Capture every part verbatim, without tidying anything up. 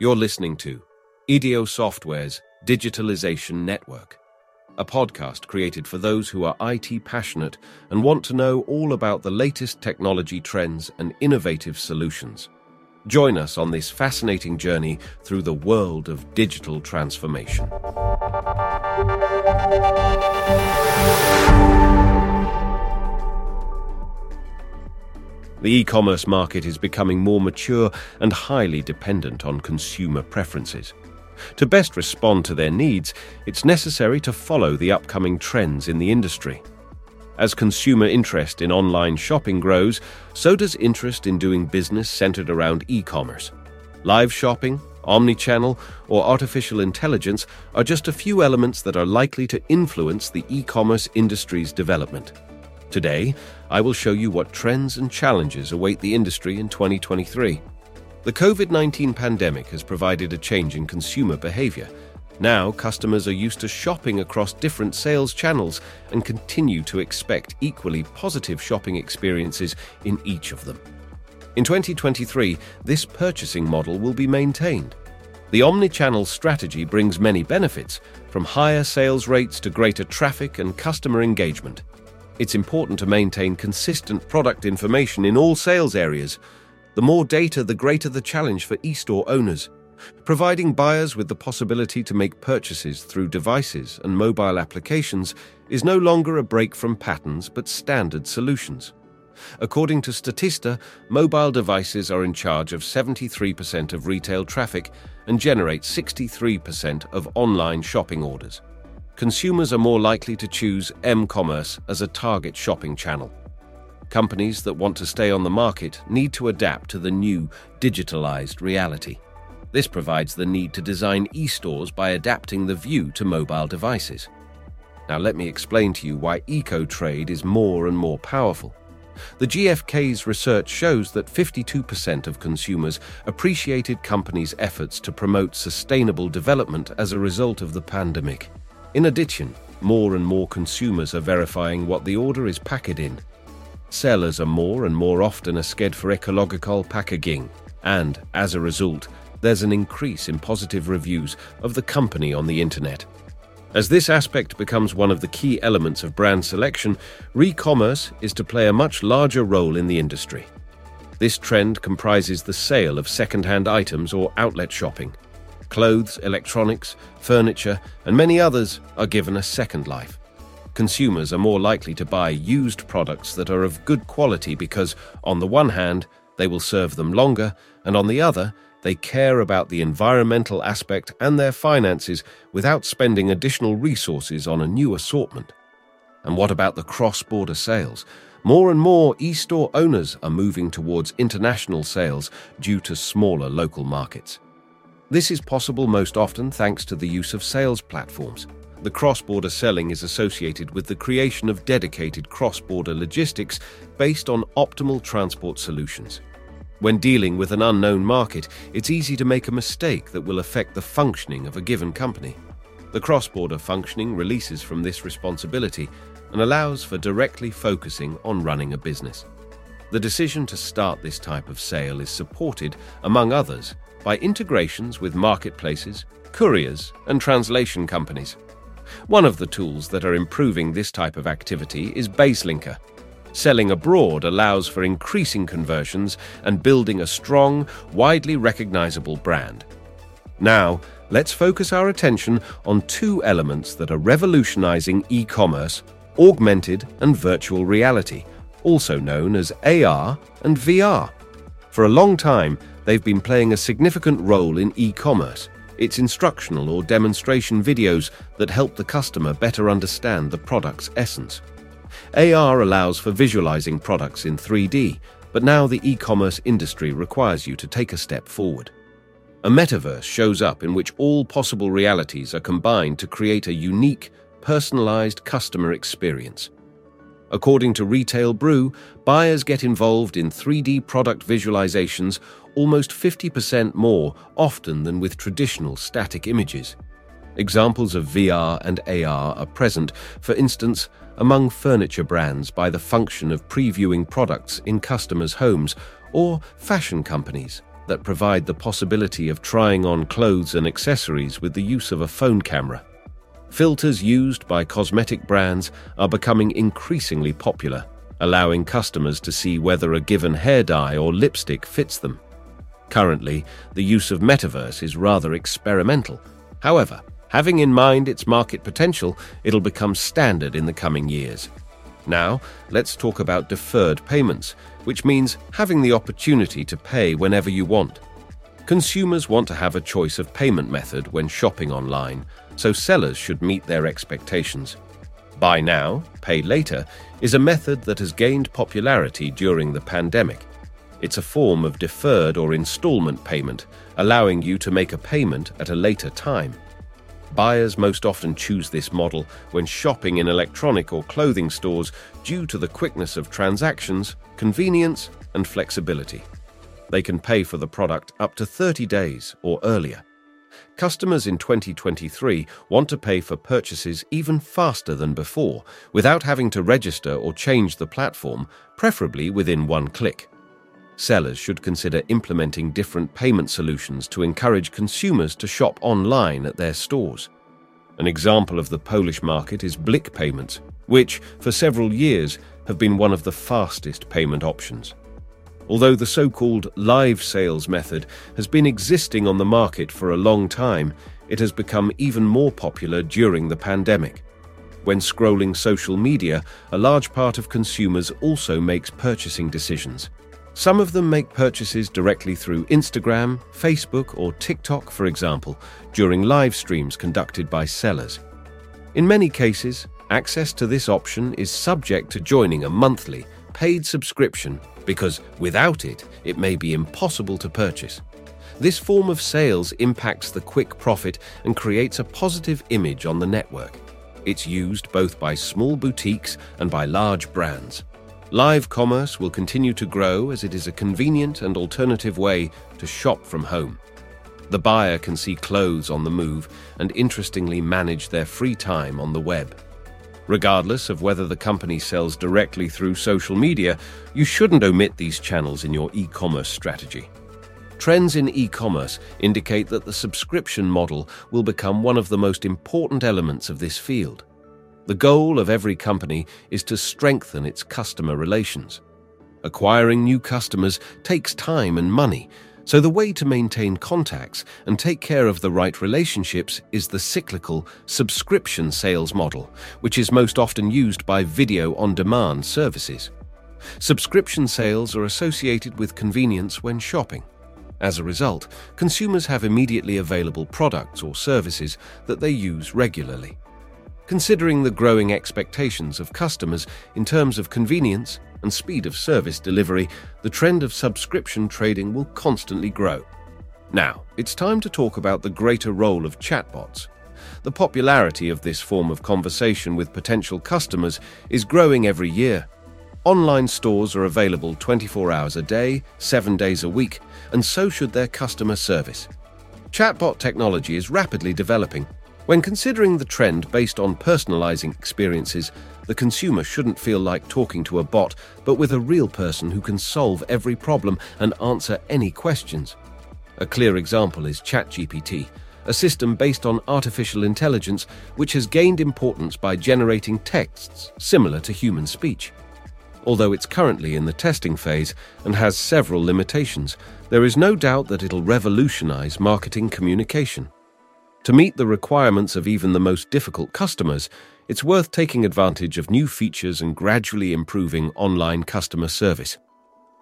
You're listening to Ideo Software's Digitalization Network, a podcast created for those who are I T passionate and want to know all about the latest technology trends and innovative solutions. Join us on this fascinating journey through the world of digital transformation. The e-commerce market is becoming more mature and highly dependent on consumer preferences. To best respond to their needs, it's necessary to follow the upcoming trends in the industry. As consumer interest in online shopping grows, so does interest in doing business centered around e-commerce. Live shopping, omnichannel, or artificial intelligence are just a few elements that are likely to influence the e-commerce industry's development. Today, I will show you what trends and challenges await the industry in twenty twenty-three. The COVID nineteen pandemic has provided a change in consumer behavior. Now, customers are used to shopping across different sales channels and continue to expect equally positive shopping experiences in each of them. In twenty twenty-three, this purchasing model will be maintained. The omnichannel strategy brings many benefits, from higher sales rates to greater traffic and customer engagement. It's important to maintain consistent product information in all sales areas. The more data, the greater the challenge for e-store owners, providing buyers with the possibility to make purchases through devices and mobile applications is no longer a break from patterns but standard solutions. According to Statista, mobile devices are in charge of seventy-three percent of retail traffic and generate sixty-three percent of online shopping orders. Consumers are more likely to choose m-commerce as a target shopping channel. Companies that want to stay on the market need to adapt to the new, digitalized reality. This provides the need to design e-stores by adapting the view to mobile devices. Now let me explain to you why eco-trade is more and more powerful. The G f K's research shows that fifty-two percent of consumers appreciated companies' efforts to promote sustainable development as a result of the pandemic. In addition, more and more consumers are verifying what the order is packaged in. Sellers are more and more often a sked for ecological packaging, and, as a result, there's an increase in positive reviews of the company on the internet. As this aspect becomes one of the key elements of brand selection, re-commerce is to play a much larger role in the industry. This trend comprises the sale of second-hand items or outlet shopping. Clothes, electronics, furniture, and many others are given a second life. Consumers are more likely to buy used products that are of good quality because, on the one hand, they will serve them longer, and on the other, they care about the environmental aspect and their finances without spending additional resources on a new assortment. And what about the cross-border sales? More and more e-store owners are moving towards international sales due to smaller local markets. This is possible most often thanks to the use of sales platforms. The cross-border selling is associated with the creation of dedicated cross-border logistics based on optimal transport solutions. When dealing with an unknown market, it's easy to make a mistake that will affect the functioning of a given company. The cross-border functioning releases from this responsibility and allows for directly focusing on running a business. The decision to start this type of sale is supported, among others, by integrations with marketplaces, couriers, and translation companies. One of the tools that are improving this type of activity is BaseLinker. Selling abroad allows for increasing conversions and building a strong, widely recognizable brand. Now, let's focus our attention on two elements that are revolutionizing e-commerce: augmented and virtual reality, also known as A R and V R. For a long time, they've been playing a significant role in e-commerce. It's instructional or demonstration videos that help the customer better understand the product's essence. A R allows for visualizing products in three D, but now the e-commerce industry requires you to take a step forward. A metaverse shows up in which all possible realities are combined to create a unique, personalized customer experience. According to Retail Brew, buyers get involved in three D product visualizations almost fifty percent more often than with traditional static images. Examples of V R and A R are present, for instance, among furniture brands by the function of previewing products in customers' homes, or fashion companies, that provide the possibility of trying on clothes and accessories with the use of a phone camera. Filters used by cosmetic brands are becoming increasingly popular, allowing customers to see whether a given hair dye or lipstick fits them. Currently, the use of Metaverse is rather experimental. However, having in mind its market potential, it'll become standard in the coming years. Now, let's talk about deferred payments, which means having the opportunity to pay whenever you want. Consumers want to have a choice of payment method when shopping online, so sellers should meet their expectations. Buy now, pay later is a method that has gained popularity during the pandemic. It's a form of deferred or installment payment, allowing you to make a payment at a later time. Buyers most often choose this model when shopping in electronic or clothing stores due to the quickness of transactions, convenience, and flexibility. They can pay for the product up to thirty days or earlier. Customers in twenty twenty-three want to pay for purchases even faster than before, without having to register or change the platform, preferably within one click. Sellers should consider implementing different payment solutions to encourage consumers to shop online at their stores. An example of the Polish market is BLIK payments, which, for several years, have been one of the fastest payment options. Although the so-called live sales method has been existing on the market for a long time, it has become even more popular during the pandemic. When scrolling social media, a large part of consumers also makes purchasing decisions. Some of them make purchases directly through Instagram, Facebook, or TikTok, for example, during live streams conducted by sellers. In many cases, access to this option is subject to joining a monthly, paid subscription because without it, it may be impossible to purchase. This form of sales impacts the quick profit and creates a positive image on the network. It's used both by small boutiques and by large brands. Live commerce will continue to grow as it is a convenient and alternative way to shop from home. The buyer can see clothes on the move and interestingly manage their free time on the web. Regardless of whether the company sells directly through social media, you shouldn't omit these channels in your e-commerce strategy. Trends in e-commerce indicate that the subscription model will become one of the most important elements of this field. The goal of every company is to strengthen its customer relations. Acquiring new customers takes time and money, so the way to maintain contacts and take care of the right relationships is the cyclical subscription sales model, which is most often used by video-on-demand services. Subscription sales are associated with convenience when shopping. As a result, consumers have immediately available products or services that they use regularly. Considering the growing expectations of customers in terms of convenience and speed of service delivery, the trend of subscription trading will constantly grow. Now, it's time to talk about the greater role of chatbots. The popularity of this form of conversation with potential customers is growing every year. Online stores are available twenty-four hours a day, seven days a week, and so should their customer service. Chatbot technology is rapidly developing. When considering the trend based on personalizing experiences, the consumer shouldn't feel like talking to a bot, but with a real person who can solve every problem and answer any questions. A clear example is ChatGPT, a system based on artificial intelligence which has gained importance by generating texts similar to human speech. Although it's currently in the testing phase and has several limitations, there is no doubt that it'll revolutionize marketing communication. To meet the requirements of even the most difficult customers, it's worth taking advantage of new features and gradually improving online customer service.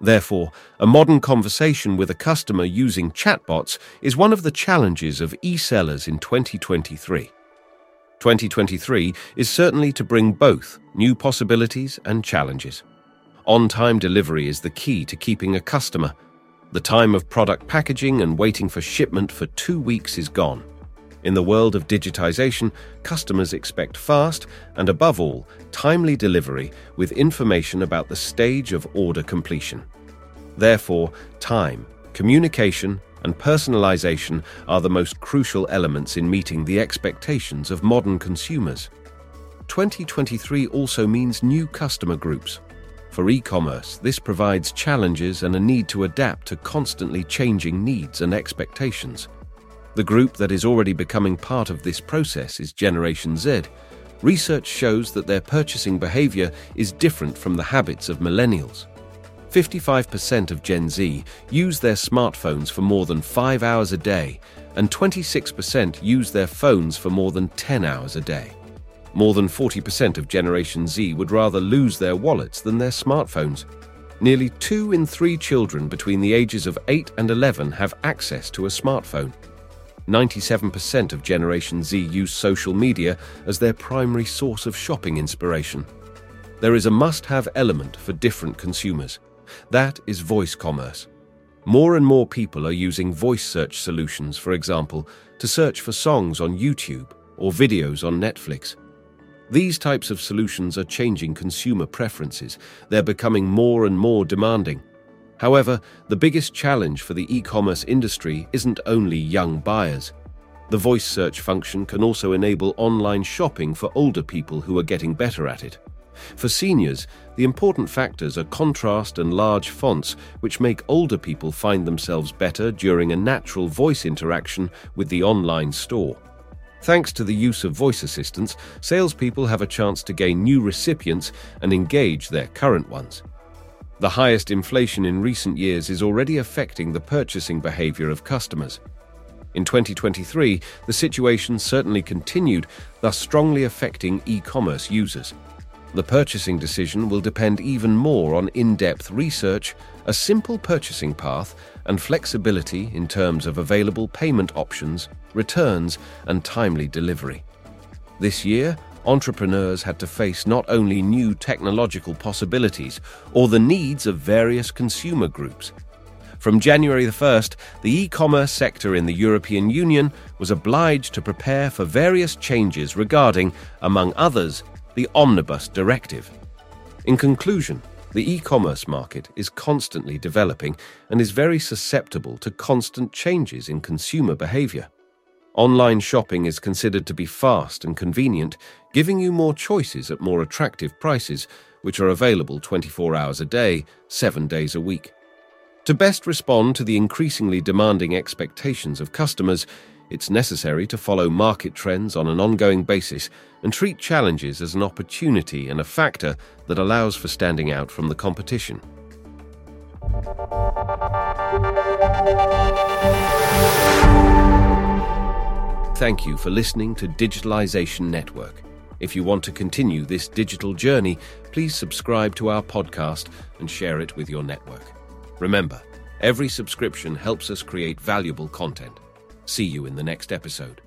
Therefore, a modern conversation with a customer using chatbots is one of the challenges of e-sellers in twenty twenty-three. twenty twenty-three is certainly to bring both new possibilities and challenges. On-time delivery is the key to keeping a customer. The time of product packaging and waiting for shipment for two weeks is gone. In the world of digitization, customers expect fast and, above all, timely delivery with information about the stage of order completion. Therefore, time, communication, and personalization are the most crucial elements in meeting the expectations of modern consumers. twenty twenty-three also means new customer groups. For e-commerce, this provides challenges and a need to adapt to constantly changing needs and expectations. The group that is already becoming part of this process is Generation Z. Research shows that their purchasing behavior is different from the habits of millennials. fifty-five percent of Gen Z use their smartphones for more than five hours a day, and twenty-six percent use their phones for more than ten hours a day. More than forty percent of Generation Z would rather lose their wallets than their smartphones. Nearly two in three children between the ages of eight and eleven have access to a smartphone. ninety-seven percent of Generation Z use social media as their primary source of shopping inspiration. There is a must-have element for different consumers. That is voice commerce. More and more people are using voice search solutions, for example, to search for songs on YouTube or videos on Netflix. These types of solutions are changing consumer preferences. They're becoming more and more demanding. However, the biggest challenge for the e-commerce industry isn't only young buyers. The voice search function can also enable online shopping for older people who are getting better at it. For seniors, the important factors are contrast and large fonts, which make older people find themselves better during a natural voice interaction with the online store. Thanks to the use of voice assistants, salespeople have a chance to gain new recipients and engage their current ones. The highest inflation in recent years is already affecting the purchasing behavior of customers. In twenty twenty-three, the situation certainly continued, thus strongly affecting e-commerce users. The purchasing decision will depend even more on in-depth research, a simple purchasing path, and flexibility in terms of available payment options, returns, and timely delivery. This year, entrepreneurs had to face not only new technological possibilities or the needs of various consumer groups. From January the first, the e-commerce sector in the European Union was obliged to prepare for various changes regarding, among others, the Omnibus Directive. In conclusion, the e-commerce market is constantly developing and is very susceptible to constant changes in consumer behavior. Online shopping is considered to be fast and convenient, giving you more choices at more attractive prices, which are available twenty-four hours a day, seven days a week. To best respond to the increasingly demanding expectations of customers, it's necessary to follow market trends on an ongoing basis and treat challenges as an opportunity and a factor that allows for standing out from the competition. Thank you for listening to Digitalization Network. If you want to continue this digital journey, please subscribe to our podcast and share it with your network. Remember, every subscription helps us create valuable content. See you in the next episode.